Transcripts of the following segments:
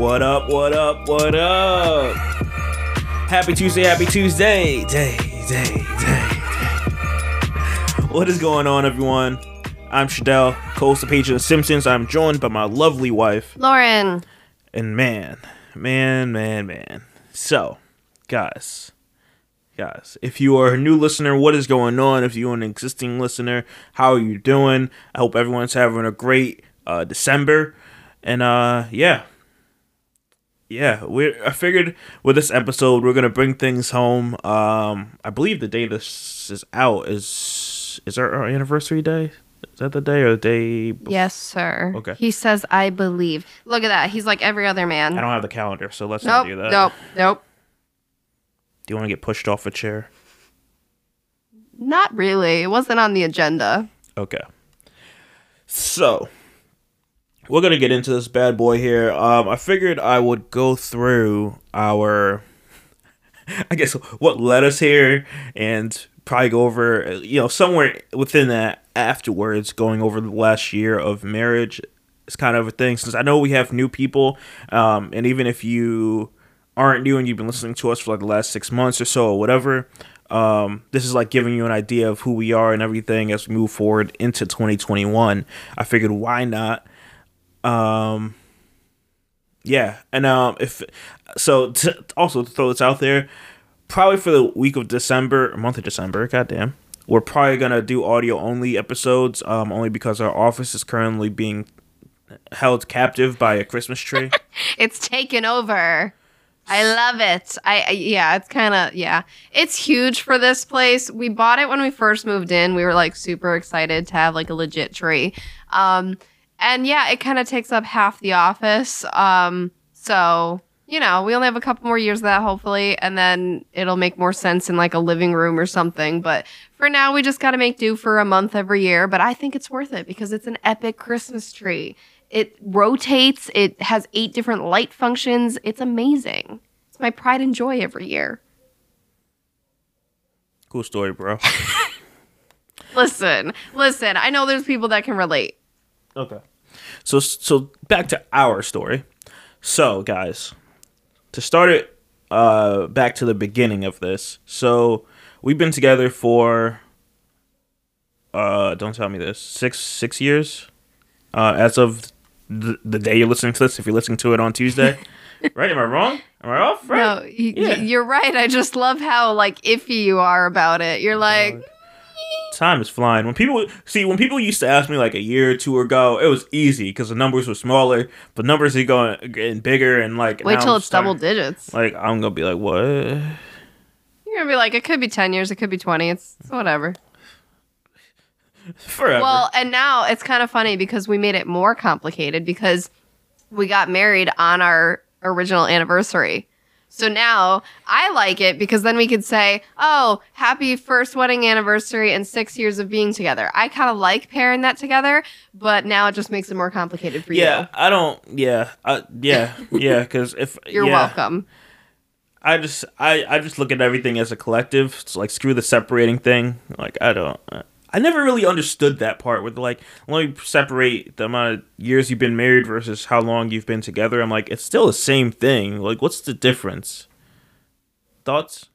What up, what up, what up? Happy Tuesday, day. What is going on, everyone? I'm Chadel Coles, the Paging the Simpsons. I'm joined by my lovely wife, Lauren. And man. So, guys, if you are a new listener, what is going on? If you're an existing listener, how are you doing? I hope everyone's having a great December. And yeah, I figured with this episode we're gonna bring things home. I believe the day this is out is our anniversary day. Is that the day or the day before? Yes, sir. Okay. He says, I believe. Look at that. He's like every other man. I don't have the calendar, so let's not do that. Nope. Do you want to get pushed off a chair? Not really. It wasn't on the agenda. Okay. So, we're going to get into this bad boy here. I figured I would go through our, I guess, what led us here and probably go over, somewhere within that afterwards, going over the last year of marriage. It's kind of a thing, since I know we have new people, and even if you aren't new and you've been listening to us for like the last 6 months or so or whatever, this is like giving you an idea of who we are and everything as we move forward into 2021. I figured, why not? Also to throw this out there, probably for the week of December, month of December, goddamn, we're probably going to do audio-only episodes, only because our office is currently being held captive by a Christmas tree. It's taken over. I love it. It's huge for this place. We bought it when we first moved in. We were, super excited to have, a legit tree. And, yeah, it kind of takes up half the office. So... we only have a couple more years of that, hopefully, and then it'll make more sense in a living room or something. But for now, we just got to make do for a month every year. But I think it's worth it because it's an epic Christmas tree. It rotates. It has 8 different light functions. It's amazing. It's my pride and joy every year. Cool story, bro. Listen. I know there's people that can relate. Okay. So back to our story. So, guys... to start it back to the beginning of this, so we've been together for, don't tell me this, six years, as of the day you're listening to this, if you're listening to it on Tuesday. Right? Am I wrong? Am I off? Right? No, you're right. I just love how, iffy you are about it. You're like... time is flying. When people used to ask me a year or 2 ago, it was easy because the numbers were smaller, but numbers are getting bigger and wait till it's double digits. I'm gonna be like, what? You're gonna be like, it could be 10 years, it could be 20. It's whatever. Forever. Well, and now it's kind of funny because we made it more complicated because we got married on our original anniversary. So now I like it because then we could say, oh, happy first wedding anniversary and 6 years of being together. I kind of like pairing that together, but now it just makes it more complicated for you. Because if... You're welcome. I just look at everything as a collective. It's screw the separating thing. I never really understood that part with let me separate the amount of years you've been married versus how long you've been together. I'm it's still the same thing. What's the difference? Thoughts?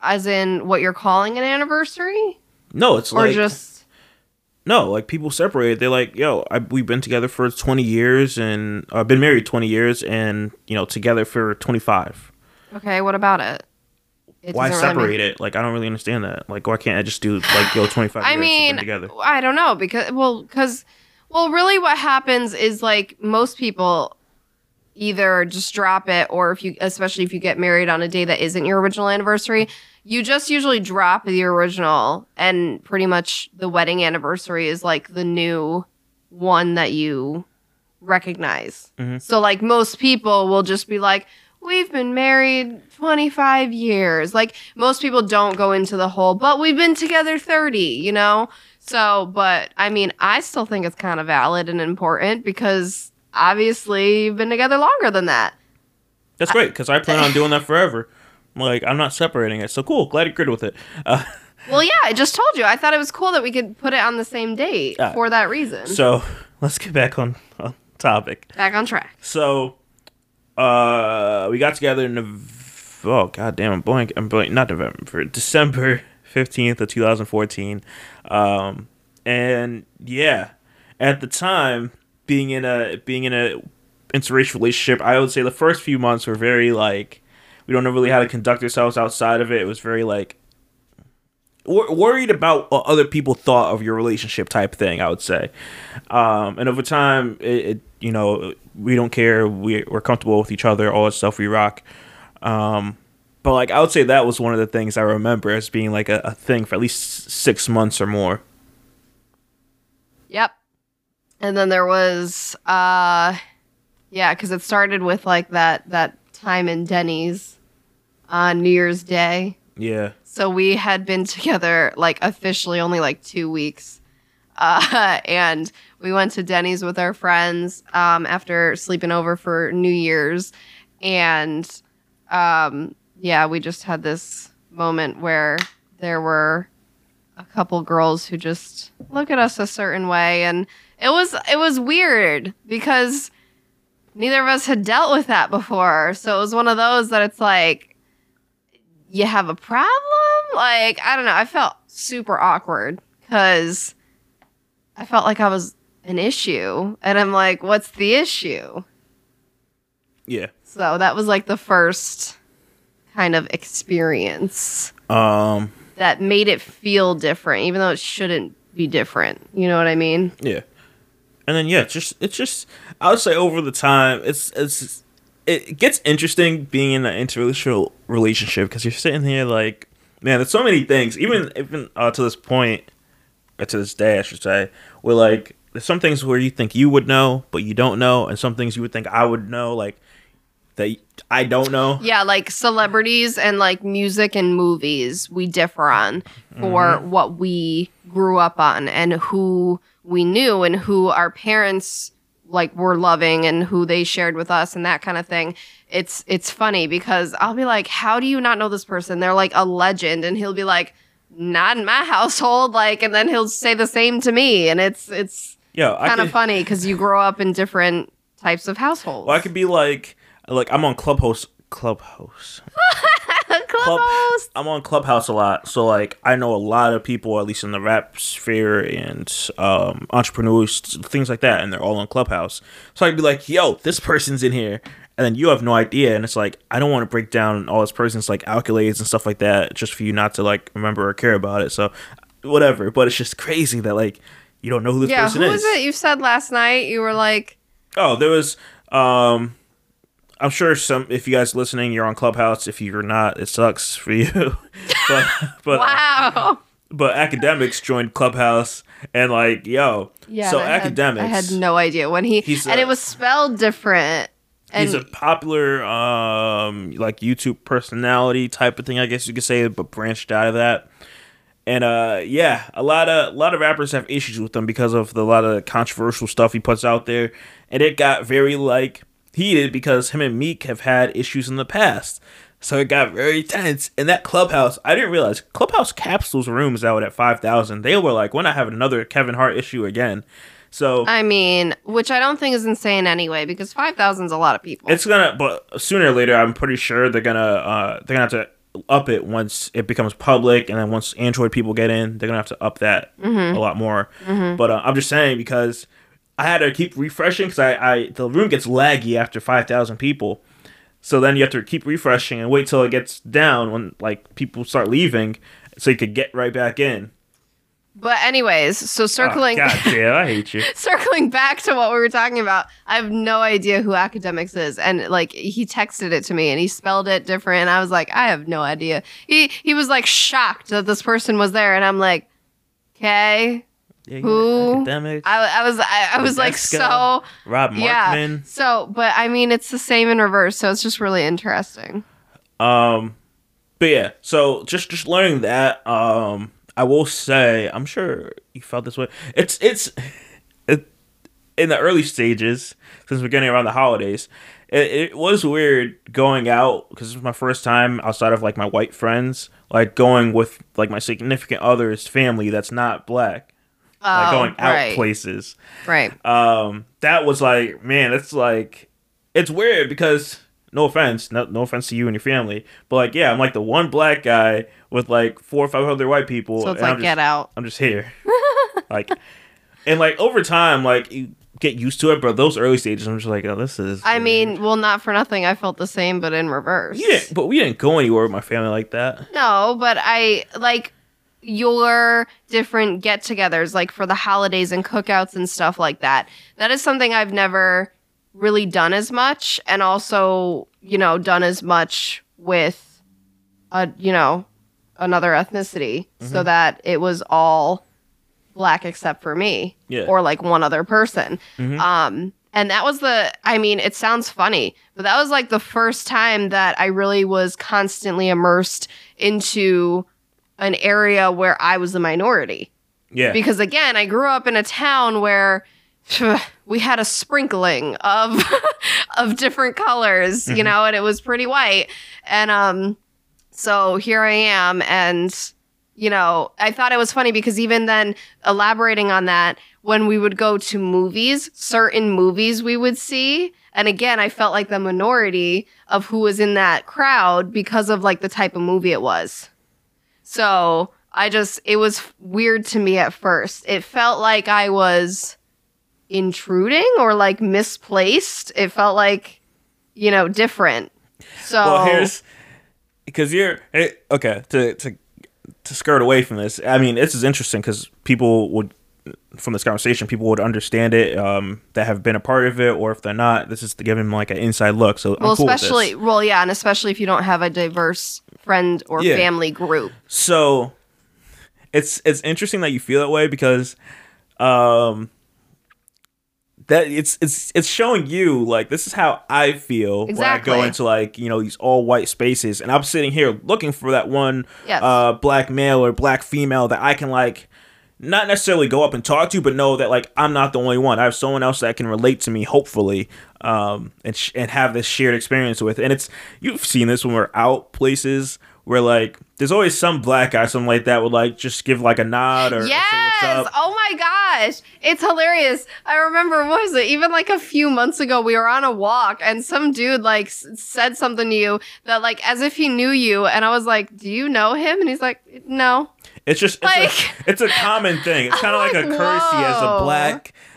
As in what you're calling an anniversary? No, it's or just no. People separate. They're we've been together for 20 years and I've been married 20 years and together for 25. Okay, what about it? Why separate it? I don't really understand that. Why can't I just do 25 years together? I don't know because really what happens is most people either just drop it or especially if you get married on a day that isn't your original anniversary, you just usually drop the original and pretty much the wedding anniversary is the new one that you recognize. Mm-hmm. So most people will just be we've been married 25 years. Most people don't go into the whole, but we've been together 30, So, but, I still think it's kind of valid and important because, obviously, you've been together longer than that. That's great, because I plan on doing that forever. I'm not separating it. So, cool. Glad you agreed with it. Well, yeah, I just told you. I thought it was cool that we could put it on the same date for that reason. So, let's get back on topic. Back on track. So, we got together in December 15th of 2014. And yeah, at the time, being in a interracial relationship, I would say the first few months were very like, we don't know really how to conduct ourselves outside of it. It was very like, worried about what other people thought of your relationship type thing, I would say. And over time, we don't care. We're comfortable with each other, all that stuff, we rock. But like, I would say that was one of the things I remember as being like a thing for at least 6 months or more. Yep. And then there was, because it started with like that time in Denny's on New Year's Day. Yeah. So we had been together like officially only like 2 weeks. And we went to Denny's with our friends after sleeping over for New Year's. And we just had this moment where there were a couple girls who just look at us a certain way. And it was weird because neither of us had dealt with that before. So it was one of those that it's like, you have a problem? Like, I don't know. I felt super awkward because I felt like I was an issue. And I'm like, what's the issue? Yeah. So that was like the first kind of experience that made it feel different, even though it shouldn't be different. You know what I mean? Yeah. And then, yeah, it's just I would say over the time, it gets interesting being in an interracial relationship because you're sitting here like, man, there's so many things, even to this point, or to this day, I should say, where like there's some things where you think you would know, but you don't know, and some things you would think I would know, like that I don't know. Yeah, like celebrities and like music and movies we differ on for what we grew up on and who we knew and who our parents like we're loving and who they shared with us and that kind of thing. It's funny because I'll be like, how do you not know this person? They're like a legend. And he'll be like, not in my household. Like, and then he'll say the same to me. And it's kind of funny because you grow up in different types of households. Well, I could be like I'm on Clubhouse. I'm on Clubhouse a lot. So like, I know a lot of people, at least in the rap sphere and entrepreneurs, things like that. And they're all on Clubhouse. So I'd be like, yo, this person's in here. And then you have no idea. And it's like, I don't want to break down all this person's like accolades and stuff like that just for you not to like remember or care about it. So whatever. But it's just crazy that like, you don't know who this person is. Yeah, who was it you said last night? You were like... Oh, there was... I'm sure if you guys are listening, you're on Clubhouse. If you're not, it sucks for you. but wow. But Academics joined Clubhouse and like, yo. Yeah, so Academics. I had no idea when it was spelled different. He's a popular like YouTube personality type of thing, I guess you could say, but branched out of that. And a lot of rappers have issues with him because of a lot of controversial stuff he puts out there. And it got very like heated because him and Meek have had issues in the past, so it got very tense. And that Clubhouse, I didn't realize Clubhouse capsules rooms out at 5,000. They were like, when I have another Kevin Hart issue again. So I mean, which I don't think is insane anyway, because 5,000 is a lot of people. But sooner or later, I'm pretty sure they're gonna have to up it once it becomes public, and then once Android people get in, they're gonna have to up that a lot more. But I'm just saying because I had to keep refreshing because the room gets laggy after 5,000 people. So then you have to keep refreshing and wait till it gets down when like people start leaving so you could get right back in. But anyways, so circling... Oh, God damn, I hate you. Circling back to what we were talking about, I have no idea who Academics is. And like he texted it to me and he spelled it different. And I was like, I have no idea. He was like shocked that this person was there. And I'm like, okay... Yeah, who I was like, so Rob Markman. Yeah, so but I mean it's the same in reverse, so it's just really interesting. But yeah, so just learning that. I will say, I'm sure you felt this way. It's in the early stages since we're getting around the holidays. It was weird going out because it was my first time outside of like my white friends, like going with like my significant other's family that's not black. like going out places. Right. That was like, man, it's like, it's weird because no offense to you and your family, but like, yeah, I'm like the one black guy with like 400 or 500 white people. So it's like, get out. I'm just here. Like, and like over time, like you get used to it, but those early stages, I'm just like, oh, this is. I mean, well, not for nothing, I felt the same, but in reverse. Yeah, but we didn't go anywhere with my family like that. No, but I like your different get-togethers, like for the holidays and cookouts and stuff like that. That is something I've never really done as much, and also, you know, done as much with a, you know, another ethnicity, mm-hmm. so that it was all black except for me, yeah. or like one other person. Mm-hmm. And that was the, I mean, it sounds funny, but that was like the first time that I really was constantly immersed into an area where I was the minority. Yeah. Because again, I grew up in a town where we had a sprinkling of of different colors, mm-hmm. you know, and it was pretty white. And so here I am, and you know, I thought it was funny because even then, elaborating on that, when we would go to movies, certain movies we would see, and again, I felt like the minority of who was in that crowd because of like the type of movie it was. So I just, it was weird to me at first. It felt like I was intruding or like misplaced. It felt like, you know, different. So well, here's, because you're, okay, to skirt away from this, I mean, this is interesting because people would, from this conversation, people would understand it, that have been a part of it, or if they're not, this is to give them like an inside look. So well, I'm cool especially with this. Well, yeah, and especially if you don't have a diverse friend or yeah. family group. So it's interesting that you feel that way, because that it's showing you like, this is how I feel exactly. when I go into like, you know, these all white spaces, and I'm sitting here looking for that one yes. Black male or black female that I can like not necessarily go up and talk to, but know that like I'm not the only one. I have someone else that can relate to me, hopefully, and have this shared experience with. And it's, you've seen this when we're out places where like there's always some black guy, something like that, would like just give like a nod or yes! say what's up. Oh my gosh, it's hilarious. I remember, what was it? Even like a few months ago, we were on a walk and some dude like said something to you that like as if he knew you, and I was like, "Do you know him?" And he's like, "No." It's just like, it's a common thing. It's kind of like a courtesy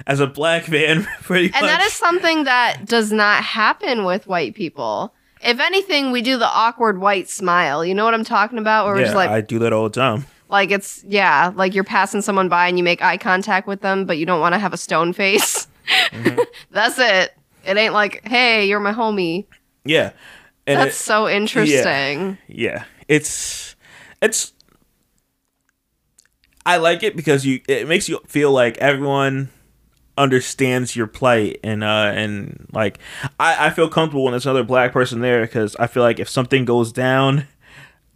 as a black man, pretty much. And that is something that does not happen with white people. If anything, we do the awkward white smile. You know what I'm talking about? Where we're just like, I do that all the time. Like it's, yeah, like you're passing someone by and you make eye contact with them, but you don't want to have a stone face. Mm-hmm. That's it. It ain't like, hey, you're my homie. Yeah. And that's so interesting. Yeah. It's, I like it because it makes you feel like everyone understands your plight, and like I feel comfortable when there's another black person there, because I feel like if something goes down,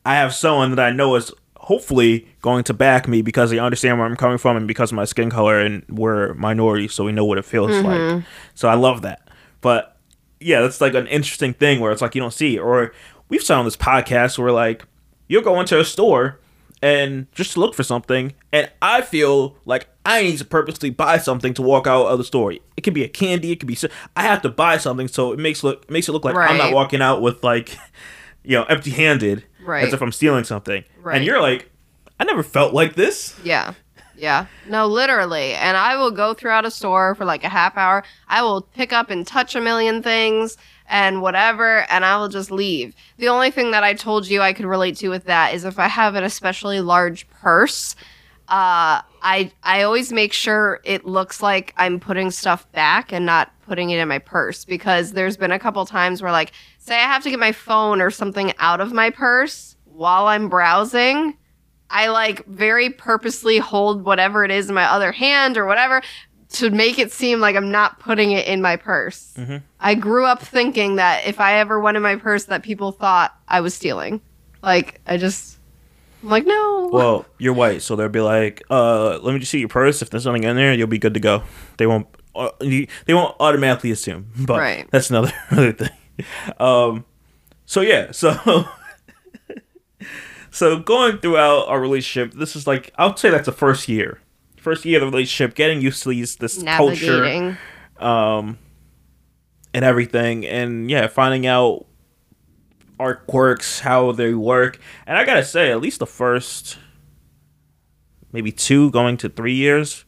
I have someone that I know is hopefully going to back me because they understand where I'm coming from and because of my skin color, and we're minorities, so we know what it feels mm-hmm. like. So I love that. But yeah, that's like an interesting thing where it's like you don't see it. Or we've seen on this podcast where like you'll go into a store and just look for something, and I feel like I need to purposely buy something to walk out of the store. It could be a candy, it could be, I have to buy something, so it makes it look like right. I'm not walking out with like, you know, empty-handed, right. as if I'm stealing something. Right. And you're like, I never felt like this. Yeah. No, literally. And I will go throughout a store for like a half hour. I will pick up and touch a million things and whatever, and I will just leave. The only thing that I told you I could relate to with that is if I have an especially large purse, I always make sure it looks like I'm putting stuff back and not putting it in my purse, because there's been a couple times where like, say I have to get my phone or something out of my purse while I'm browsing, I like very purposely hold whatever it is in my other hand or whatever, to make it seem like I'm not putting it in my purse. Mm-hmm. I grew up thinking that if I ever went in my purse, that people thought I was stealing. Like, I'm like, no. Well, you're white, so they'll be like, let me just see your purse. If there's nothing in there, you'll be good to go. They won't automatically assume. But right. That's another thing. So yeah, so going throughout our relationship, this is like, I'll say that's the first year first year of the relationship, getting used to this navigating culture, and everything, and yeah, finding out our quirks, how they work. And I gotta say, at least the first maybe 2 going to 3 years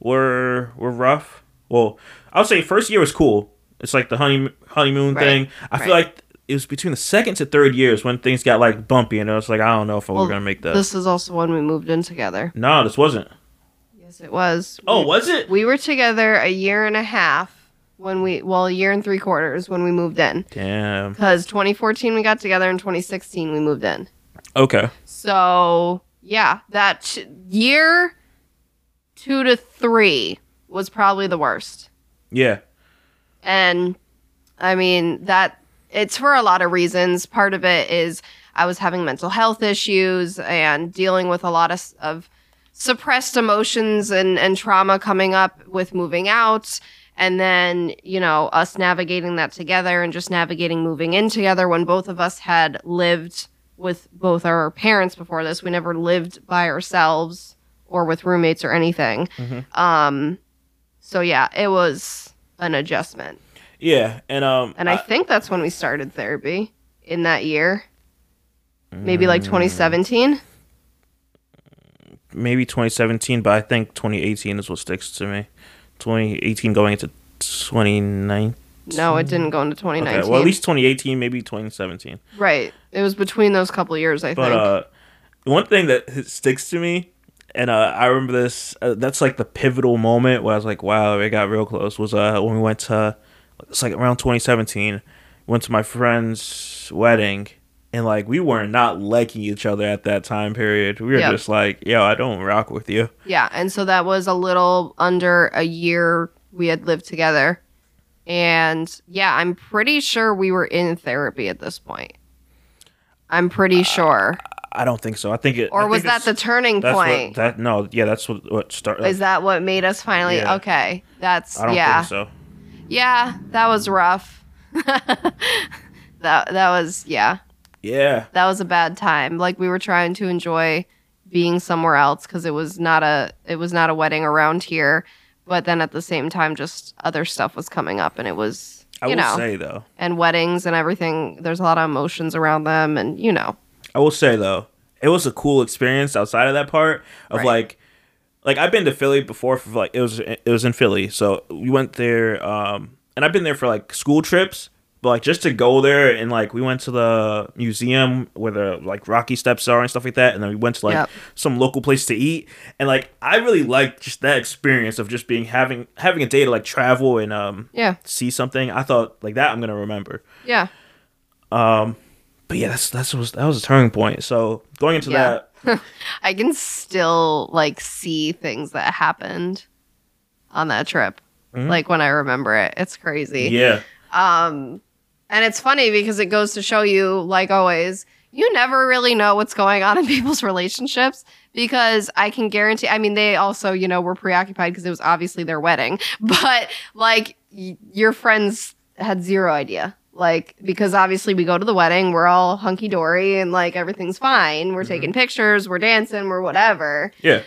were rough. Well, I'll say first year was cool. It's like the honeymoon thing. I feel like it was between the second to third years when things got like bumpy, and I was like, I don't know if we're gonna make that. This is also when we moved in together. No, this wasn't. Yes, it was. Oh, was it? We were together a year and a half. A year and 3/4 when we moved in. Damn. Because 2014 we got together, and 2016 we moved in. Okay. So, yeah, that year 2 to 3 was probably the worst. Yeah. And, I mean, it's for a lot of reasons. Part of it is I was having mental health issues and dealing with a lot of suppressed emotions and trauma coming up with moving out. And then, you know, us navigating that together and just navigating moving in together when both of us had lived with both our parents before this. We never lived by ourselves or with roommates or anything. Mm-hmm. So, yeah, it was an adjustment. Yeah. And I think that's when we started therapy in that year. Maybe like 2017. Maybe 2017, but I think 2018 is what sticks to me. 2018 going into 2019? No, it didn't go into 2019. Okay, well, at least 2018, maybe 2017. Right. It was between those couple years, I think. One thing that sticks to me, and I remember this, that's like the pivotal moment where I was like, wow, it got real close, was when we went to, it's like around 2017, went to my friend's wedding, and like we were not liking each other at that time period. We were just like, yo, I don't rock with you. Yeah, and so that was a little under a year we had lived together. And yeah, I'm pretty sure we were in therapy at this point. I'm pretty sure. I don't think so. I think it... Or was that the turning point? That's what started. Is that what made us finally... Yeah. Okay, that's... I don't think so. Yeah, that was rough. That was... Yeah. Yeah. That was a bad time. Like, we were trying to enjoy being somewhere else because it was not a wedding around here. But then at the same time, just other stuff was coming up, and it was, I will say, though. And weddings and everything, there's a lot of emotions around them, and, you know. I will say, though, it was a cool experience outside of that part of, like I've been to Philly before. For, like, it was in Philly, so we went there, and I've been there for, like, school trips. But, like, just to go there and, like, we went to the museum where the, like, Rocky Steps are and stuff like that. And then we went to, like, some local place to eat. And, like, I really liked just that experience of just being having a day to, like, travel and see something. I thought, like, that I'm going to remember. Yeah. But, yeah, that was a turning point. So, going into that. I can still, like, see things that happened on that trip. Mm-hmm. Like, when I remember it. It's crazy. Yeah. And it's funny because it goes to show you, like always, you never really know what's going on in people's relationships because I can guarantee, I mean, they also, you know, were preoccupied because it was obviously their wedding, but like your friends had zero idea, like, because obviously we go to the wedding, we're all hunky dory and like everything's fine. We're taking pictures, we're dancing, we're whatever. Yeah.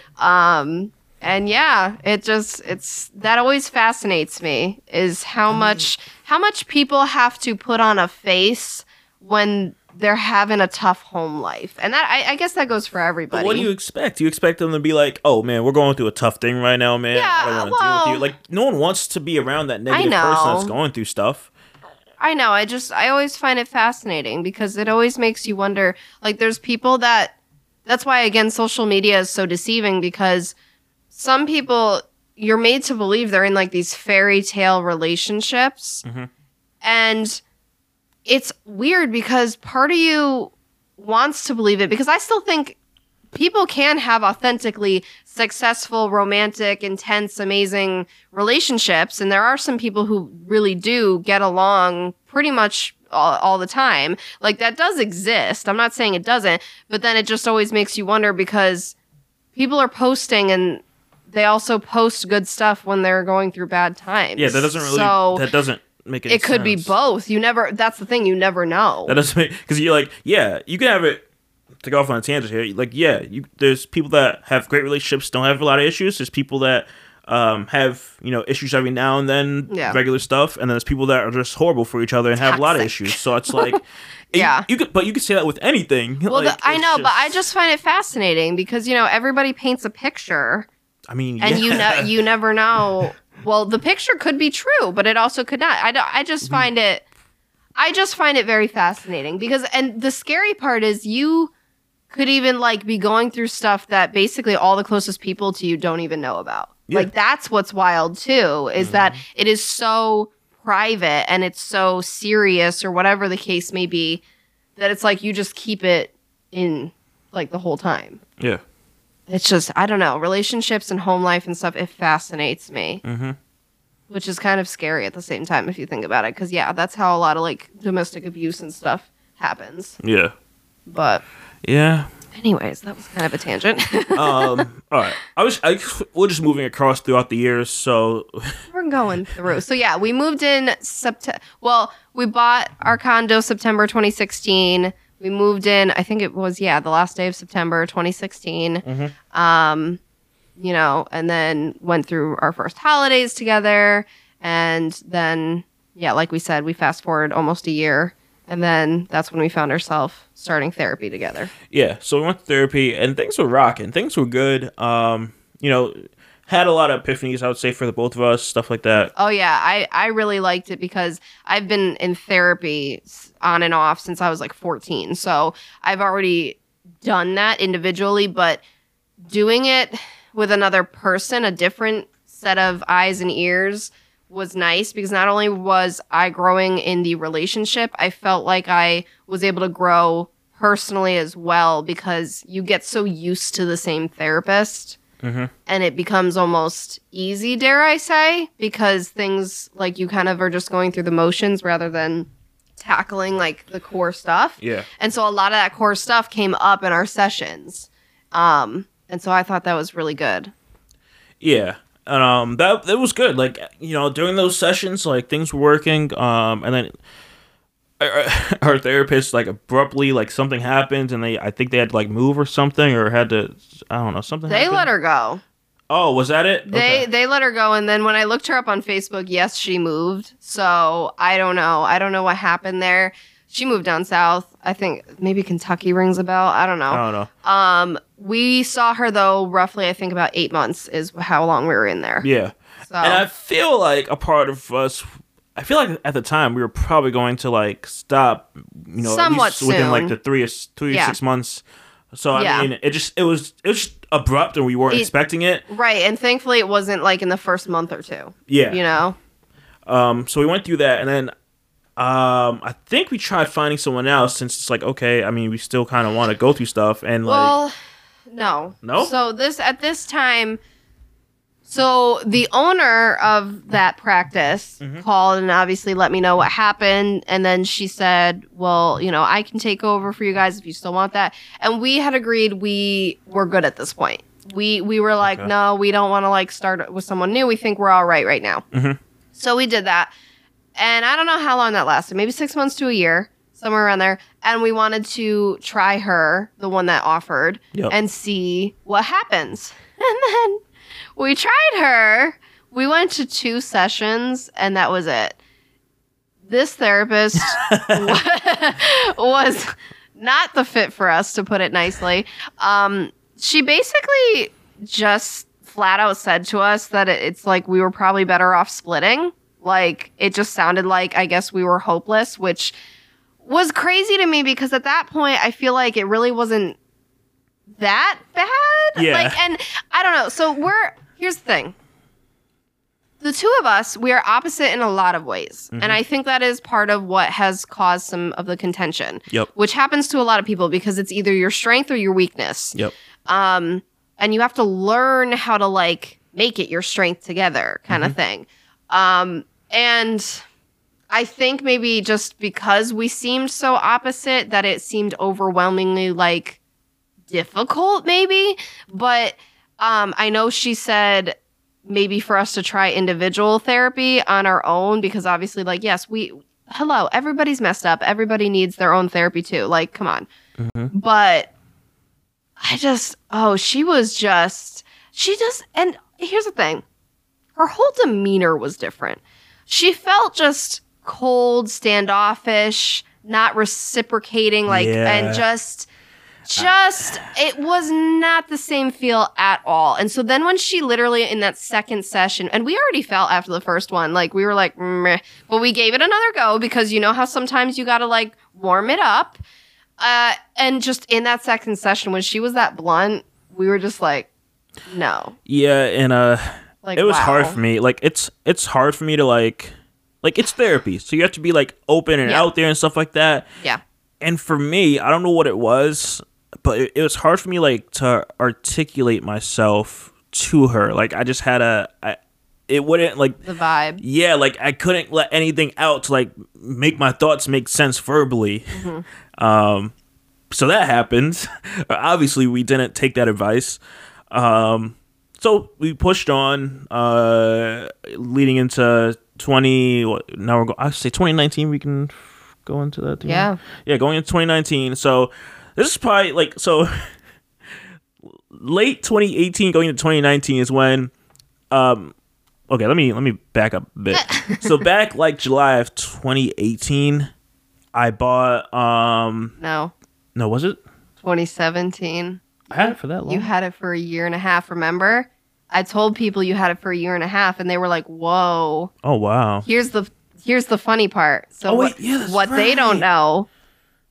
And yeah, that always fascinates me is how much people have to put on a face when they're having a tough home life. And that I guess that goes for everybody. But what do you expect? You expect them to be like, oh man, we're going through a tough thing right now, man. Yeah, I don't want to deal with you. Like no one wants to be around that negative person that's going through stuff. I know. I always find it fascinating because it always makes you wonder, like there's people that's why again social media is so deceiving because some people, you're made to believe they're in, like, these fairy tale relationships. Mm-hmm. And it's weird because part of you wants to believe it. Because I still think people can have authentically successful, romantic, intense, amazing relationships. And there are some people who really do get along pretty much all the time. Like, that does exist. I'm not saying it doesn't. But then it just always makes you wonder because people are posting and... They also post good stuff when they're going through bad times. Yeah, that doesn't make any sense. It could be both. That's the thing, you never know. That doesn't make, because you're like, yeah, you can have it, to go off on a tangent here, like, yeah, there's people that have great relationships, don't have a lot of issues. There's people that have, you know, issues every now and then, regular stuff. And then there's people that are just horrible for each other and have a lot of issues. So it's like, you could say that with anything. Well, like, I know, but I just find it fascinating because, you know, everybody paints a picture. I mean, and you never know. Well, the picture could be true, but it also could not. I just find it very fascinating because, and the scary part is you could even like be going through stuff that basically all the closest people to you don't even know about. Yeah. Like that's what's wild too, is that it is so private and it's so serious or whatever the case may be that it's like you just keep it in like the whole time. Yeah. It's just, I don't know, relationships and home life and stuff, it fascinates me. Mm-hmm. Which is kind of scary at the same time if you think about it. Because, yeah, that's how a lot of, like, domestic abuse and stuff happens. Yeah. But. Yeah. Anyways, that was kind of a tangent. All right. We're just moving across throughout the years, so. We're going through. So, yeah, we moved in September. Well, we bought our condo September 2016. We moved in, I think it was, the last day of September 2016. Mm-hmm. You know, and then went through our first holidays together. And then, like we said, we fast forward almost a year. And then that's when we found ourselves starting therapy together. Yeah. So we went to therapy and things were rocking. Things were good. You know, had a lot of epiphanies, I would say, for the both of us, stuff like that. Oh, yeah. I really liked it because I've been in therapy on and off since I was like 14. So I've already done that individually, but doing it with another person, a different set of eyes and ears was nice because not only was I growing in the relationship, I felt like I was able to grow personally as well because you get so used to the same therapist and it becomes almost easy, dare I say, because things like you kind of are just going through the motions rather than tackling like the core stuff. Yeah. And so a lot of that core stuff came up in our sessions. And so I thought that was really good. Yeah. That was good. Like, you know, during those sessions, like, things were working. And then our therapist, like, abruptly, like, something happened. And I think they had to, like, move or something or had to, I don't know, something happened. They let her go. Oh, was that it? They let her go. And then when I looked her up on Facebook, yes, she moved. So I don't know. I don't know what happened there. She moved down south. I think maybe Kentucky rings a bell. I don't know. We saw her, though, roughly, I think about 8 months is how long we were in there. Yeah. So. And I feel like a part of us, I feel like at the time we were probably going to, like, stop, you know, somewhat soon. Within, like, the three or 6 months. So, I mean, it was just abrupt and we weren't expecting it. Right. And thankfully it wasn't, like, in the first month or two. Yeah. You know? So we went through that and then. I think we tried finding someone else since it's like, okay, I mean, we still kind of want to go through stuff and like. Well, no. No? So at this time, the owner of that practice called and obviously let me know what happened. And then she said, well, you know, I can take over for you guys if you still want that. And we had agreed we were good at this point. We were like, okay. No, we don't want to like start with someone new. We think we're all right now. Mm-hmm. So we did that. And I don't know how long that lasted, maybe 6 months to a year, somewhere around there. And we wanted to try her, the one that offered, and see what happens. And then we tried her. We went to 2 sessions, and that was it. This therapist was not the fit for us, to put it nicely. She basically just flat out said to us that it's like we were probably better off splitting. Like, it just sounded like, I guess, we were hopeless, which was crazy to me because at that point, I feel like it really wasn't that bad. Yeah. Like, and I don't know. So here's the thing. The two of us, we are opposite in a lot of ways. Mm-hmm. And I think that is part of what has caused some of the contention. Yep. Which happens to a lot of people because it's either your strength or your weakness. Yep. And you have to learn how to, like, make it your strength together kind of thing. And I think maybe just because we seemed so opposite that it seemed overwhelmingly, like, difficult maybe. But I know she said maybe for us to try individual therapy on our own because obviously, like, yes, everybody's messed up. Everybody needs their own therapy too. Like, come on. Mm-hmm. But She just, and here's the thing, her whole demeanor was different. She felt just cold, standoffish, not reciprocating, and just, it was not the same feel at all. And so then when she literally in that second session, and we already fell after the first one, like we were like, meh, but we gave it another go because you know how sometimes you got to like warm it up. And just in that second session, when she was that blunt, we were just like, no. Yeah. And, like, it was hard for me. Like, it's hard for me to like it's therapy. So you have to be like open and out there and stuff like that. Yeah. And for me, I don't know what it was, but it was hard for me like to articulate myself to her. Like I just had it wouldn't like the vibe. Yeah, like I couldn't let anything out to like make my thoughts make sense verbally. Mm-hmm. So that happens. Obviously, we didn't take that advice. So we pushed on, leading into 2019. We can go into that. Going into 2019. So this is probably like so late 2018, going into 2019 is when. Okay, let me back up a bit. So back like July of 2018, I bought No, was it? 2017. I had it for that long. You had it for a year and a half, remember? I told people you had it for a year and a half and they were like, "Whoa." Oh, wow. Here's the funny part. So what they don't know,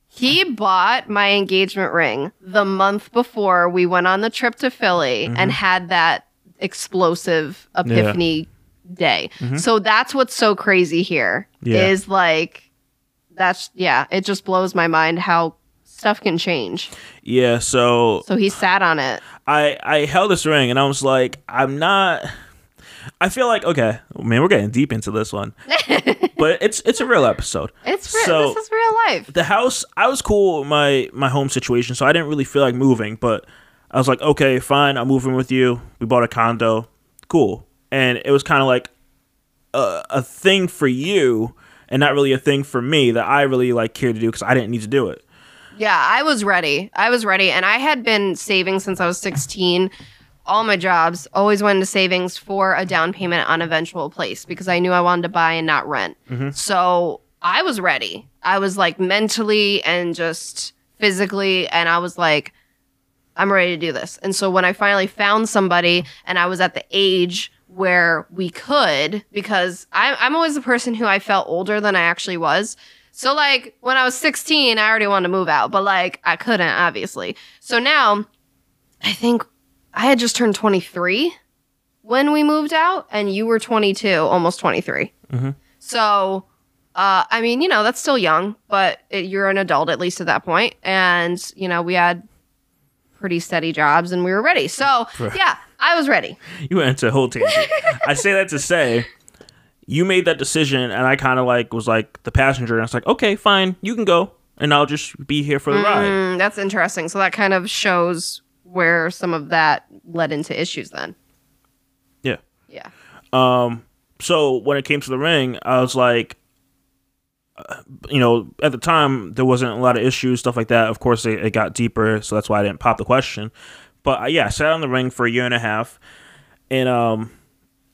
he bought my engagement ring the month before we went on the trip to Philly and had that explosive epiphany day. Mm-hmm. So that's what's so crazy here is like that's it just blows my mind how stuff can change. Yeah, so he sat on it. I held this ring and I was like, I feel like, okay, man, we're getting deep into this one. But it's a real episode. So this is real life. The house, I was cool with my home situation, so I didn't really feel like moving, but I was like, okay, fine, I'm moving with you. We bought a condo. Cool. And it was kind of like a thing for you and not really a thing for me that I really like cared to do because I didn't need to do it. Yeah, I was ready. And I had been saving since I was 16. All my jobs always went into savings for a down payment on eventual place because I knew I wanted to buy and not rent. Mm-hmm. So I was ready. I was like mentally and just physically. And I was like, I'm ready to do this. And so when I finally found somebody and I was at the age where we could, because I'm always the person who I felt older than I actually was. So like when I was 16, I already wanted to move out, but like I couldn't, obviously. So now I think I had just turned 23 when we moved out and you were 22, almost 23. Mm-hmm. So, I mean, you know, that's still young, but you're an adult at least at that point. And, you know, we had pretty steady jobs and we were ready. So yeah, I was ready. You went into a whole tangent. I say that to say you made that decision and I kind of like was like the passenger and I was like, okay, fine, you can go and I'll just be here for the ride. That's interesting. So that kind of shows where some of that led into issues then. Yeah. Yeah. So when it came to the ring, I was like, you know, at the time there wasn't a lot of issues, stuff like that. Of course, it got deeper, so that's why I didn't pop the question. But I sat on the ring for a year and a half, and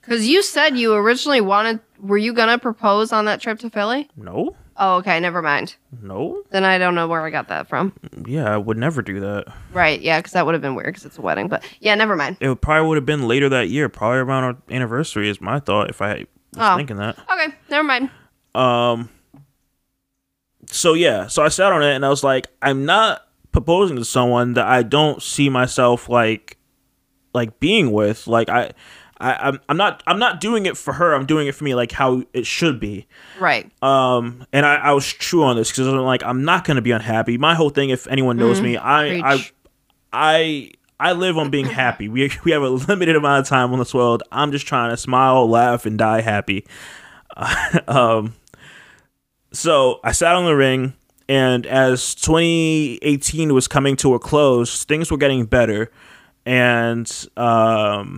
because you said you originally were you gonna propose on that trip to Philly? No. Oh, okay, never mind. No. Then I don't know where I got that from. Yeah, I would never do that. Right? Yeah, because that would have been weird because it's a wedding. But yeah, never mind. It probably would have been later that year, probably around our anniversary, is my thought. If I was thinking that. Okay, never mind. So yeah, so I sat on it and I was like, I'm not proposing to someone that I don't see myself like being with. Like I'm not doing it for her. I'm doing it for me, like how it should be. Right. And I was true on this because I'm like, I'm not gonna be unhappy. My whole thing, if anyone knows me, I live on being happy. We have a limited amount of time on this world. I'm just trying to smile, laugh, and die happy. So I sat on the ring, and as 2018 was coming to a close, things were getting better. And I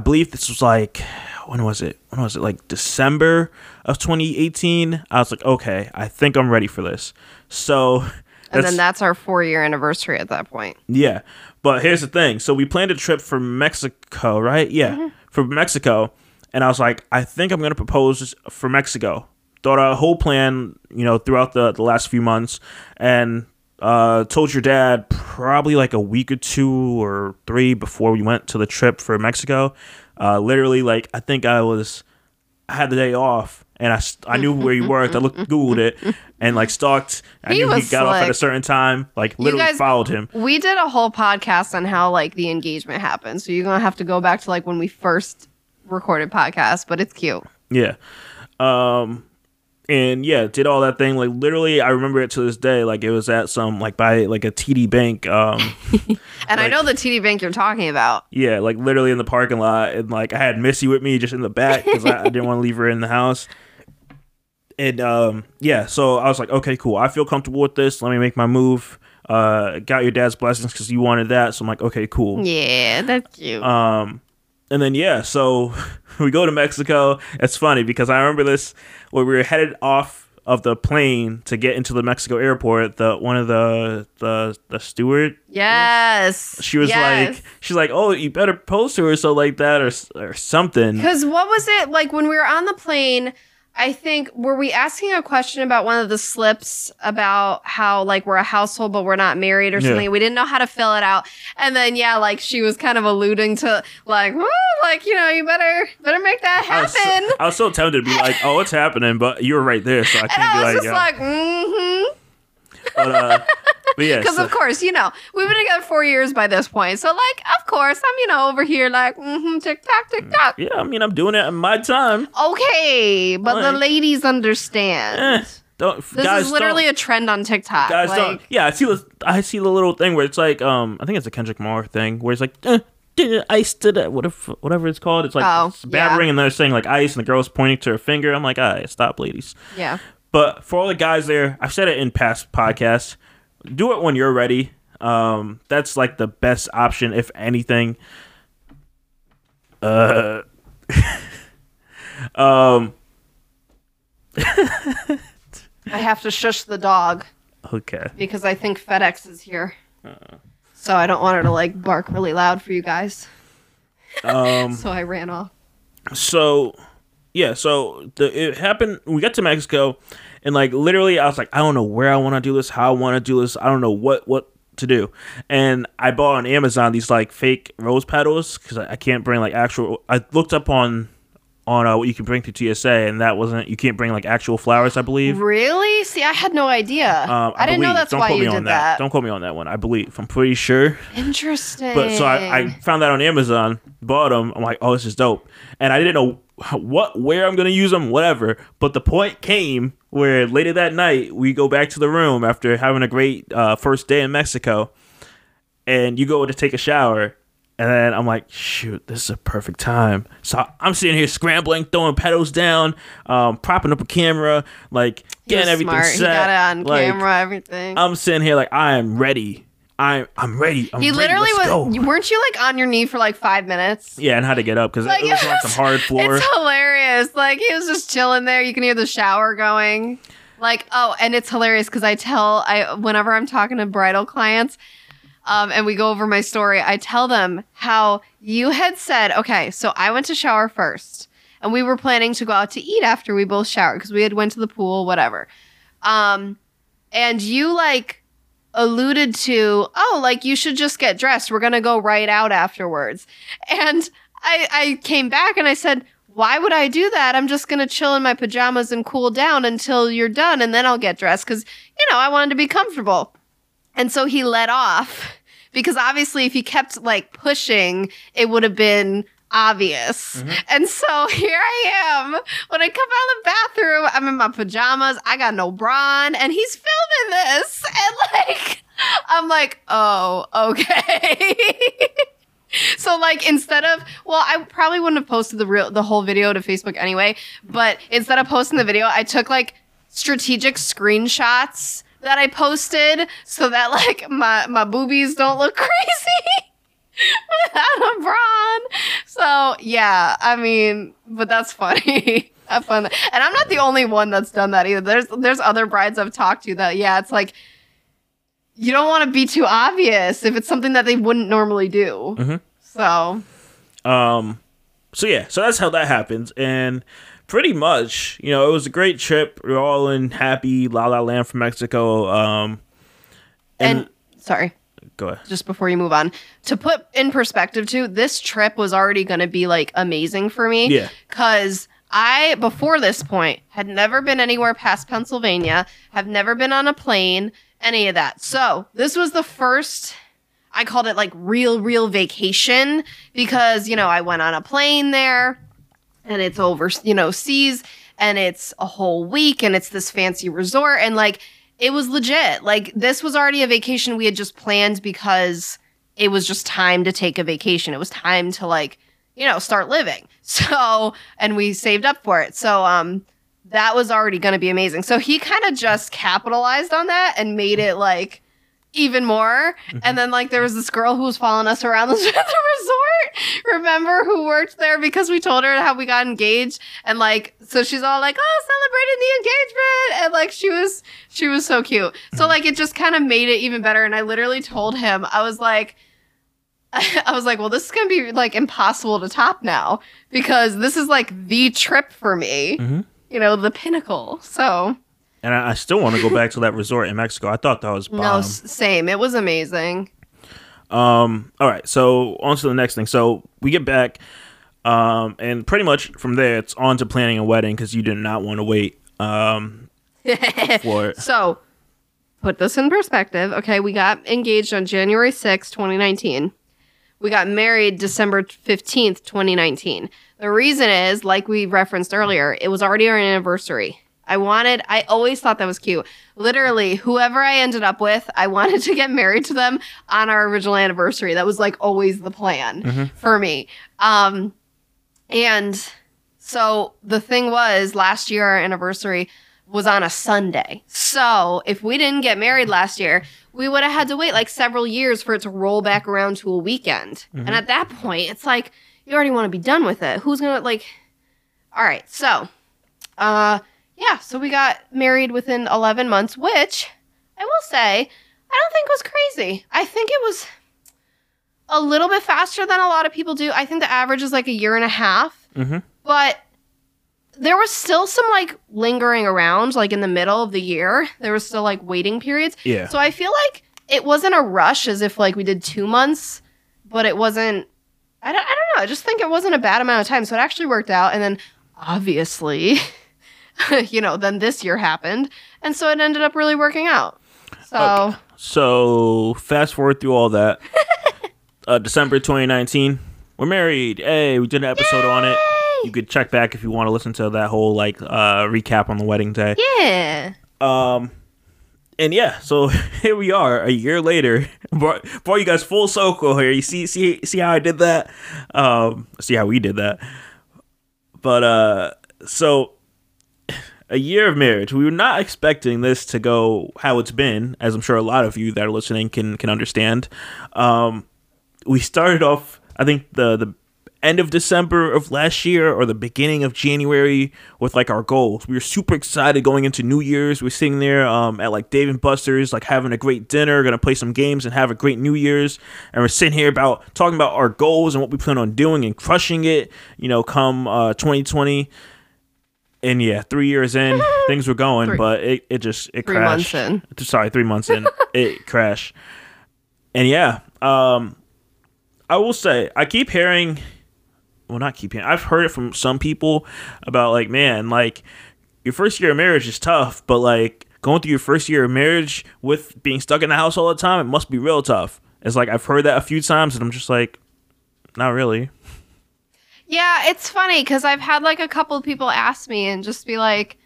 believe this was like, when was it? Like December of 2018. I was like, okay, I think I'm ready for this. So And then that's our 4-year anniversary at that point. Yeah. But here's the thing. So we planned a trip for Mexico, right? Yeah. Mm-hmm. For Mexico. And I was like, I think I'm going to propose for Mexico. Thought out a whole plan, you know, throughout the last few months. And told your dad probably like a week or two or three before we went to the trip for Mexico. Literally, like, I think I had the day off. And I knew where he worked. I Googled it and like stalked. I knew he got off at a certain time. Like literally followed him. We did a whole podcast on how like the engagement happened. So you're going to have to go back to like when we first recorded podcasts. But it's cute. Yeah. And yeah, did all that thing. Like literally, I remember it to this day. Like it was at some like by like a TD Bank. And like, I know the TD Bank you're talking about. Yeah, like literally in the parking lot. And like I had Missy with me just in the back because I didn't want to leave her in the house. And yeah, so I was like, okay, cool. I feel comfortable with this. Let me make my move. Got your dad's blessings because you wanted that. So I'm like, okay, cool. Yeah, that's cute. And then, yeah, so we go to Mexico. It's funny because I remember this when we were headed off of the plane to get into the Mexico airport. One of the steward. Yes. She was like, she's like, oh, you better post to her so like that or something. Because what was it like when we were on the plane? I think, were we asking a question about one of the slips about how, like, we're a household, but we're not married or something? Yeah. We didn't know how to fill it out. And then, yeah, like, she was kind of alluding to, like, woo, like, you know, you better make that happen. I was so tempted to be like, oh, it's happening, but you were right there, so I can't and be like, I was just like, mm-hmm. But yeah. Because, so, of course, you know, we've been together 4 years by this point. So, like, of course, I'm, you know, over here like, mm-hmm, tick-tock, tick-tock. Yeah, I mean, I'm doing it in my time. Okay, but like, the ladies understand. This is literally a trend on TikTok. Guys, like, don't. Yeah, I see the little thing where it's like, I think it's a Kendrick Lamar thing where it's like, ice to that, whatever it's called. It's like battering and they're saying like ice and the girl's pointing to her finger. I'm like, all right, stop, ladies. Yeah. But for all the guys there, I've said it in past podcasts, do it when you're ready. That's like the best option, if anything. I have to shush the dog. Okay. Because I think FedEx is here. So I don't want her to like bark really loud for you guys. So I ran off. So... yeah, so it happened. We got to Mexico, and like literally, I was like, I don't know where I want to do this, how I want to do this. I don't know what to do. And I bought on Amazon these like fake rose petals because I can't bring like actual. I looked up on what you can bring to TSA, and that wasn't. You can't bring like actual flowers, I believe. Really? See, I had no idea. I didn't know that's why you did that. Don't quote me on that one. I believe. I'm pretty sure. Interesting. But so I found that on Amazon, bought them. I'm like, oh, this is dope, and I didn't know where I'm gonna use them, whatever. But the point came where later that night we go back to the room after having a great first day in Mexico, and you go to take a shower, and then I'm like, shoot, this is a perfect time. So I'm sitting here scrambling, throwing petals down, propping up a camera, like getting everything smart. Set. He got it on like, camera, everything. I'm sitting here like I am ready. I'm ready. Weren't you like on your knee for like 5 minutes? Yeah, and had to get up because like, it was like some hard floor. It's hilarious. Like he was just chilling there. You can hear the shower going. Like, oh, and it's hilarious because I whenever I'm talking to bridal clients, and we go over my story, I tell them how you had said, okay, so I went to shower first, and we were planning to go out to eat after we both showered because we had went to the pool, whatever. And you like alluded to, oh, like you should just get dressed. We're gonna go right out afterwards. And I came back and I said, why would I do that? I'm just gonna chill in my pajamas and cool down until you're done, and then I'll get dressed because you know I wanted to be comfortable. And so he let off because obviously if he kept like pushing, it would have been obvious. Mm-hmm. And so here I am. When I come out of the bathroom, I'm in my pajamas. I got no bra on, and he's filming this. And like, I'm like, oh, okay. So like, instead of, well, I probably wouldn't have posted the whole video to Facebook anyway. But instead of posting the video, I took like strategic screenshots that I posted so that like my boobies don't look crazy. Without a bra on. So yeah, I mean, but that's funny. That's fun. And I'm not the only one that's done that either. There's other brides I've talked to that, yeah, it's like you don't want to be too obvious if it's something that they wouldn't normally do. Mm-hmm. So yeah, so that's how that happens. And pretty much, you know, it was a great trip. We're all in happy La La Land from Mexico. Sorry. Go ahead. Just before you move on, to put in perspective too, this trip was already going to be like amazing for me. Yeah. Because I, before this point, had never been anywhere past Pennsylvania, have never been on a plane, any of that. So this was the first, I called it like real vacation, because, you know, I went on a plane there and it's over, you know, seas, and it's a whole week and it's this fancy resort. And like, it was legit. Like, this was already a vacation we had just planned because it was just time to take a vacation. It was time to, like, you know, start living. So, and we saved up for it. So, that was already going to be amazing. So he kind of just capitalized on that and made it like even more. Mm-hmm. And then like there was this girl who was following us around the resort, remember, who worked there because we told her how we got engaged. And like, so she's all like, oh, celebrating the engagement. And like, she was so cute. Mm-hmm. So like, it just kind of made it even better. And I literally told him, I was like, well, this is going to be like impossible to top now, because this is like the trip for me. Mm-hmm. You know, the pinnacle. So, and I still want to go back to that resort in Mexico. I thought that was bomb. No, same. It was amazing. All right. So on to the next thing. So we get back, and pretty much from there, it's on to planning a wedding, because you did not want to wait for it. So put this in perspective. Okay, we got engaged on January 6th, 2019. We got married December 15th, 2019. The reason is, like we referenced earlier, it was already our anniversary. I always thought that was cute. Literally, whoever I ended up with, I wanted to get married to them on our original anniversary. That was like always the plan for me. And so the thing was, last year, our anniversary was on a Sunday. So if we didn't get married last year, we would have had to wait like several years for it to roll back around to a weekend. Mm-hmm. And at that point, it's like, you already want to be done with it. Who's going to, like, all right. So, yeah, so we got married within 11 months, which I will say, I don't think was crazy. I think it was a little bit faster than a lot of people do. I think the average is like a year and a half, but there was still some like lingering around, like in the middle of the year, there was still like waiting periods. Yeah. So I feel like it wasn't a rush as if like we did 2 months, but it wasn't, I don't know. I just think it wasn't a bad amount of time. So it actually worked out. And then obviously, you know, then this year happened. And so it ended up really working out. So, okay. So fast forward through all that. December 2019, we're married. Hey, we did an episode on it. You could check back if you want to listen to that whole like recap on the wedding day. Yeah. And yeah, so here we are a year later. Brought you guys full circle here. You see how I did that? See how we did that. But so a year of marriage. We were not expecting this to go how it's been, as I'm sure a lot of you that are listening can understand. We started off, I think the end of December of last year or the beginning of January with like our goals. We were super excited going into New Year's. We're sitting there at like Dave and Buster's, like having a great dinner, gonna play some games and have a great New Year's. And we're sitting here talking about our goals and what we plan on doing and crushing it, you know, come 2020. And yeah, 3 years in, things were going, but it crashed. 3 months in. Sorry, 3 months in, it crashed. And yeah, I will say, I've heard it from some people about like, man, like your first year of marriage is tough, but like going through your first year of marriage with being stuck in the house all the time, it must be real tough. It's like, I've heard that a few times and I'm just like, not really. Yeah, it's funny because I've had like a couple of people ask me and just be like,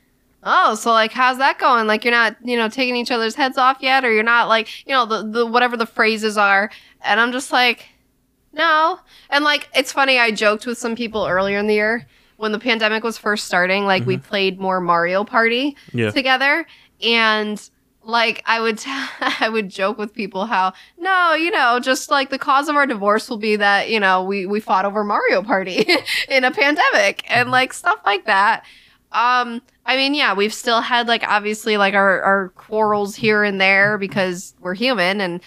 oh, so like, how's that going? Like, you're not, you know, taking each other's heads off yet, or you're not like, you know, the whatever the phrases are. And I'm just like, no. And like, it's funny, I joked with some people earlier in the year when the pandemic was first starting, like we played more Mario Party together, and like I would joke with people how, no, you know, just like the cause of our divorce will be that, you know, we fought over Mario Party in a pandemic and like stuff like that. I mean, yeah, we've still had, like, obviously, like, our quarrels here and there because we're human. And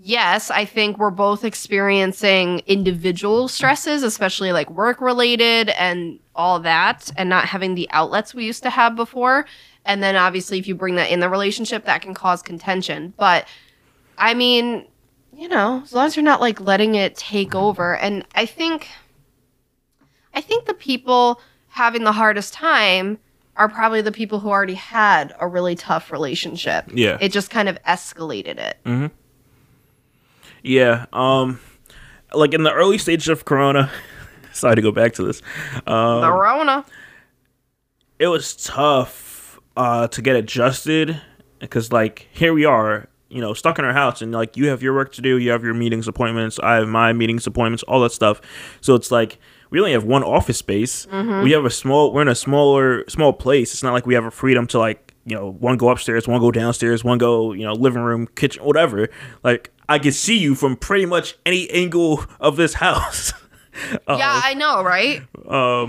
yes, I think we're both experiencing individual stresses, especially, like, work-related and all that, and not having the outlets we used to have before. And then, obviously, if you bring that in the relationship, that can cause contention. But, I mean, you know, as long as you're not, like, letting it take over. And I think the people having the hardest time are probably the people who already had a really tough relationship. Yeah. It just kind of escalated it. Mm-hmm. Yeah. Like, in the early stages of Corona, sorry to go back to this. Corona. It was tough to get adjusted because, like, here we are, you know, stuck in our house, and, like, you have your work to do, you have your meetings, appointments, I have my meetings, appointments, all that stuff. So it's like, we only have one office space. Mm-hmm. We're in a small place. It's not like we have a freedom to, like, you know, one go upstairs, one go downstairs, one go, you know, living room, kitchen, whatever. Like, I can see you from pretty much any angle of this house. Yeah, I know, right?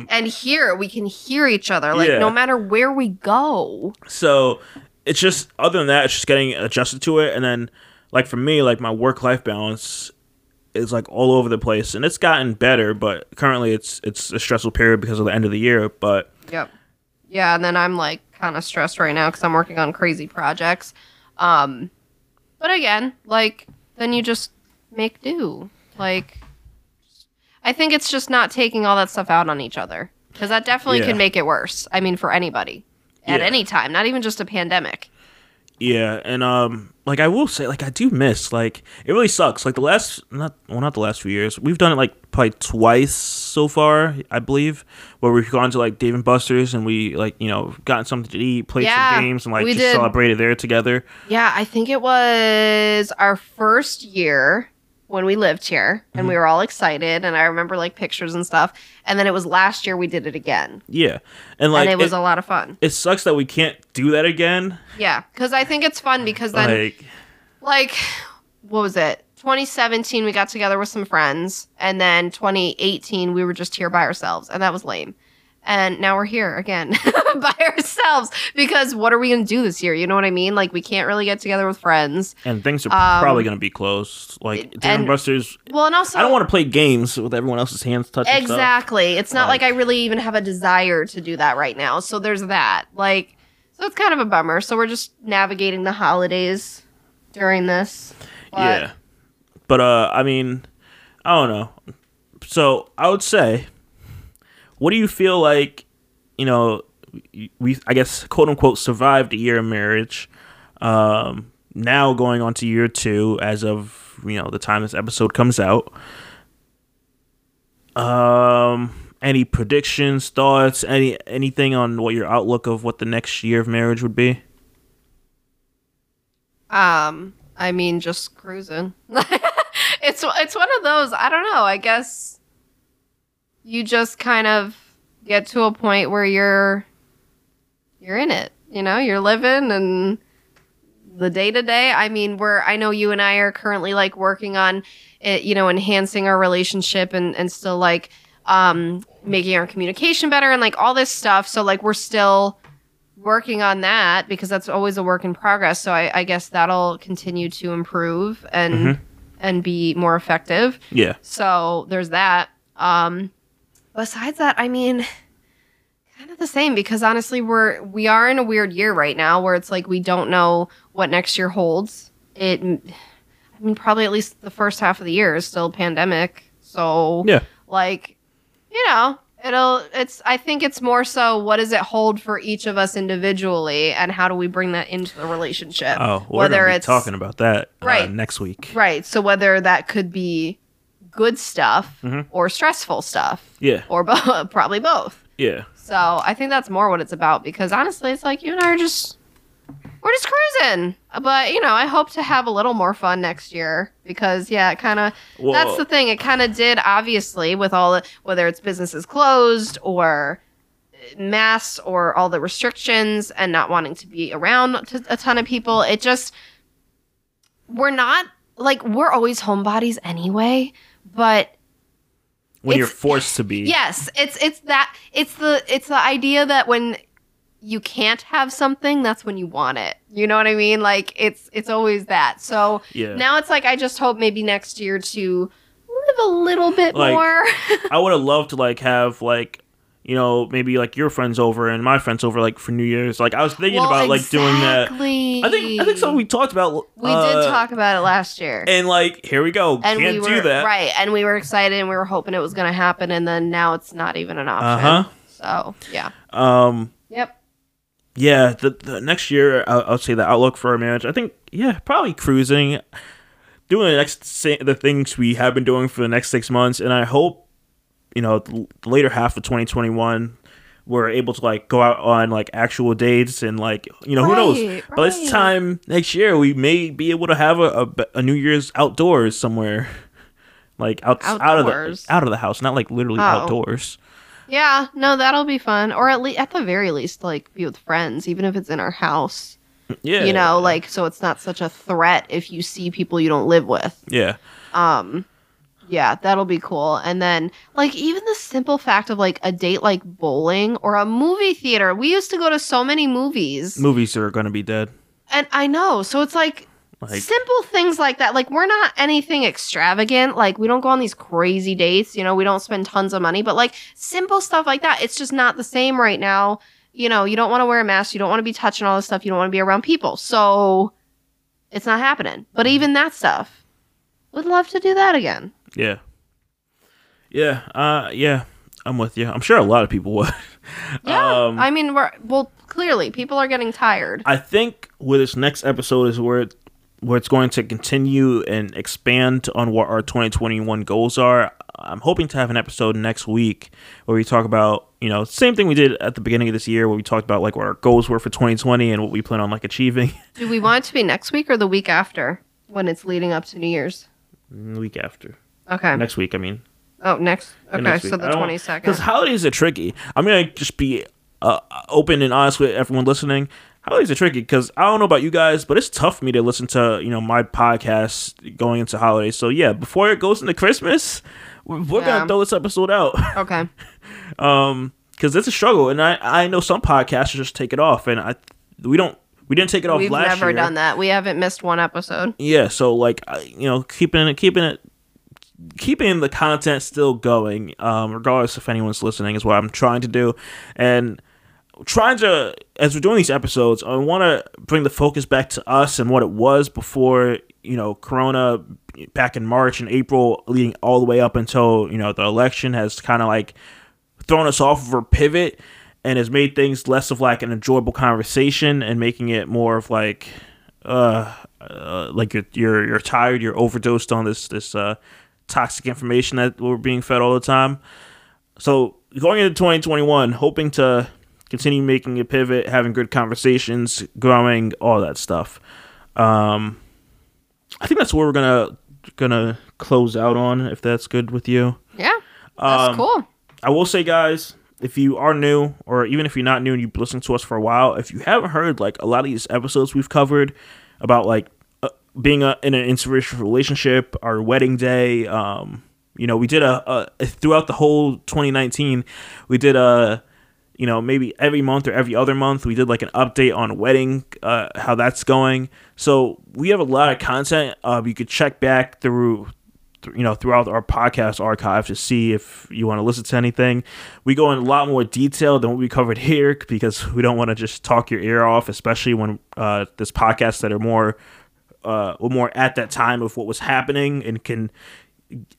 And here we can hear each other, like, yeah. No matter where we go. So it's just, other than that, it's just getting adjusted to it. And then, like, for me, like, my work-life balance is, like, all over the place, and it's gotten better, but currently it's a stressful period because of the end of the year. But yeah, and then I'm, like, kind of stressed right now because I'm working on crazy projects, but again, like, then you just make do. Like, I think it's just not taking all that stuff out on each other, because that definitely can make it worse. I mean, for anybody at any time, not even just a pandemic. Yeah, and like, I will say, like, I do miss, like, it really sucks. Like, not the last few years. We've done it, like, probably twice so far, I believe, where we've gone to, like, Dave and Buster's, and we, like, you know, gotten something to eat, played some games, and, like, just celebrated there together. Yeah, I think it was our first year when we lived here, and we were all excited, and I remember, like, pictures and stuff. And then it was last year we did it again. Yeah, and, like, and it was a lot of fun. It sucks that we can't do that again. Yeah, because I think it's fun because then, like, what was it? 2017, we got together with some friends, and then 2018, we were just here by ourselves, and that was lame. And now we're here again by ourselves, because what are we going to do this year? You know what I mean? Like, we can't really get together with friends. And things are probably going to be closed. Like, Dave and Buster's. Well, and also, I don't want to play games with everyone else's hands touching stuff. Exactly. It's not like I really even have a desire to do that right now. So there's that. Like, so it's kind of a bummer. So we're just navigating the holidays during this. But, yeah. But, I mean, I don't know. So I would say, what do you feel like, you know, we, I guess, quote unquote, survived a year of marriage, now going on to year two as of, you know, the time this episode comes out. Any predictions, thoughts, anything on what your outlook of what the next year of marriage would be? I mean, just cruising. It's one of those, I don't know, I guess. You just kind of get to a point where you're in it, you know, you're living and the day to day. I mean, I know you and I are currently, like, working on it, you know, enhancing our relationship and still, like, making our communication better and, like, all this stuff. So, like, we're still working on that because that's always a work in progress. So I guess that'll continue to improve and be more effective. Yeah. So there's that. Besides that, I mean, kind of the same, because honestly, we are in a weird year right now where it's like we don't know what next year holds. I mean, probably at least the first half of the year is still pandemic. So, yeah. Like, you know, I think it's more so what does it hold for each of us individually and how do we bring that into the relationship? Oh, we're going to be talking about that next week. Right. So whether that could be good stuff or stressful stuff, or probably both. Yeah. So I think that's more what it's about, because honestly, it's like you and I are we're just cruising. But, you know, I hope to have a little more fun next year, because it kind of, that's the thing. It kind of did, obviously, with all the, whether it's businesses closed or masks or all the restrictions and not wanting to be around a ton of people. It just, we're always homebodies anyway. But when you're forced to be. Yes, it's the idea that when you can't have something, that's when you want it. You know what I mean? Like it's always that. So yeah. Now it's like I just hope maybe next year to live a little bit more. I would have loved to have you know, maybe your friends over and my friends over for New Year's. I was thinking about doing that. I think something we talked about. We did talk about it last year. And here we go. And can't do that. Right. And we were excited and we were hoping it was going to happen. And then now it's not even an option. Uh-huh. So, yeah. Yep. Yeah. The next year, I'll say the outlook for our marriage. I think, yeah, probably cruising. Doing the things we have been doing for the next 6 months. And I hope, you know, the later half of 2021, we're able to go out on actual dates and who knows? Right. By this time next year, we may be able to have a New Year's outdoors somewhere, out of the house, not literally outdoors. Yeah, no, that'll be fun. Or at the very least, be with friends, even if it's in our house. Yeah, you know, so it's not such a threat if you see people you don't live with. Yeah. Yeah, that'll be cool. And then, even the simple fact of, a date like bowling or a movie theater. We used to go to so many movies. Movies are going to be dead. And I know. So it's, simple things like that. We're not anything extravagant. We don't go on these crazy dates. You know, we don't spend tons of money. But, simple stuff like that. It's just not the same right now. You know, you don't want to wear a mask. You don't want to be touching all this stuff. You don't want to be around people. So it's not happening. But even that stuff, would love to do that again. Yeah. Yeah. Yeah. I'm with you. I'm sure a lot of people would. Yeah. I mean, clearly people are getting tired. I think with this next episode is where it's going to continue and expand on what our 2021 goals are. I'm hoping to have an episode next week where we talk about, you know, same thing we did at the beginning of this year where we talked about what our goals were for 2020 and what we plan on achieving. Do we want it to be next week or the week after when it's leading up to New Year's? The week after. Okay. Next week, I mean. Oh, next. Okay, next so the 22nd. Because holidays are tricky. I'm going to just be open and honest with everyone listening. Holidays are tricky because I don't know about you guys, but it's tough for me to listen to, you know, my podcast going into holidays. So, yeah, before it goes into Christmas, we're going to throw this episode out. Okay. Because it's a struggle. And I know some podcasters just take it off. And we didn't take it off last year. We've never done that. We haven't missed one episode. Yeah. So, you know, keeping the content still going, regardless if anyone's listening, is what I'm trying to do. And as we're doing these episodes, I want to bring the focus back to us and what it was before, you know, Corona back in March and April, leading all the way up until, you know, the election has kind of thrown us off of our pivot and has made things less of an enjoyable conversation and making it more of you're tired, you're overdosed on this toxic information that we're being fed all the time. So going into 2021, hoping to continue making a pivot, having good conversations, growing, all that stuff. I think that's where we're gonna close out on, if that's good with you. Yeah, that's cool. I will say, guys, if you are new, or even if you're not new and you've listened to us for a while, if you haven't heard a lot of these episodes we've covered about being in an interracial relationship, our wedding day, you know, we did throughout the whole 2019, we did you know, maybe every month or every other month, we did an update on wedding, how that's going. So we have a lot of content. You could check back throughout our podcast archive to see if you want to listen to anything. We go in a lot more detail than what we covered here because we don't want to just talk your ear off, especially when there's podcasts that are more at that time of what was happening and can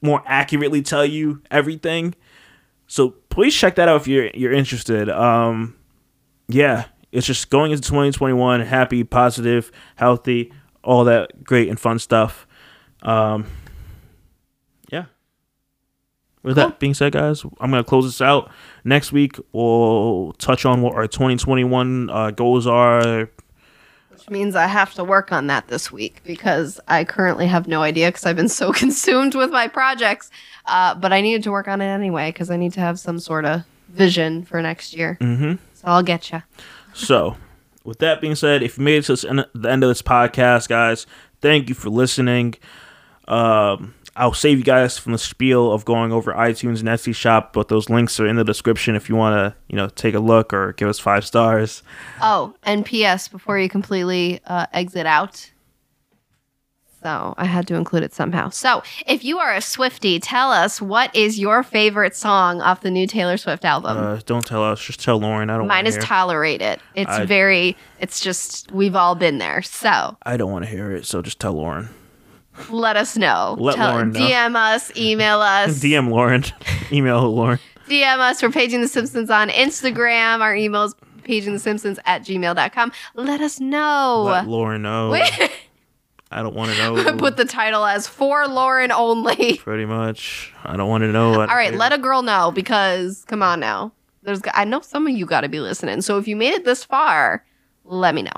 more accurately tell you everything. So please check that out if you're interested. Yeah, it's just going into 2021, happy, positive, healthy, all that great and fun stuff. With that being said, guys, I'm going to close this out. Next week, we'll touch on what our 2021 goals are. Which means I have to work on that this week because I currently have no idea because I've been so consumed with my projects. But I needed to work on it anyway because I need to have some sort of vision for next year. Mm-hmm. So I'll get you. So with that being said, if you made it to the end of this podcast, guys, thank you for listening. I'll save you guys from the spiel of going over iTunes and Etsy shop, but those links are in the description if you want to, you know, take a look or give us 5 stars. Oh, and P.S. before you completely exit out. So I had to include it somehow. So if you are a Swiftie, tell us, what is your favorite song off the new Taylor Swift album? Don't tell us. Just tell Lauren. I don't want to hear it. Mine is Tolerate It. It's just, we've all been there. So I don't want to hear it. So just tell Lauren. Let us know. Lauren know. DM us. Email us. DM Lauren. Email Lauren. DM us. We're Paging the Simpsons on Instagram. Our email is pagingthesimpsons@gmail.com. Let us know. Let Lauren know. I don't want to know. Put the title as For Lauren Only. Pretty much. I don't want to know. All right, let a girl know, because come on now. I know some of you got to be listening. So if you made it this far, let me know.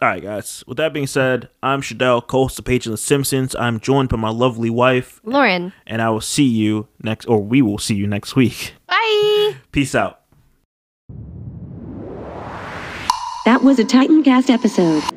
All right, guys. With that being said, I'm Chadel Coles, the Page of the Simpsons. I'm joined by my lovely wife, Lauren. And I will see you next, or we will see you next week. Bye. Peace out. That was a Titancast episode.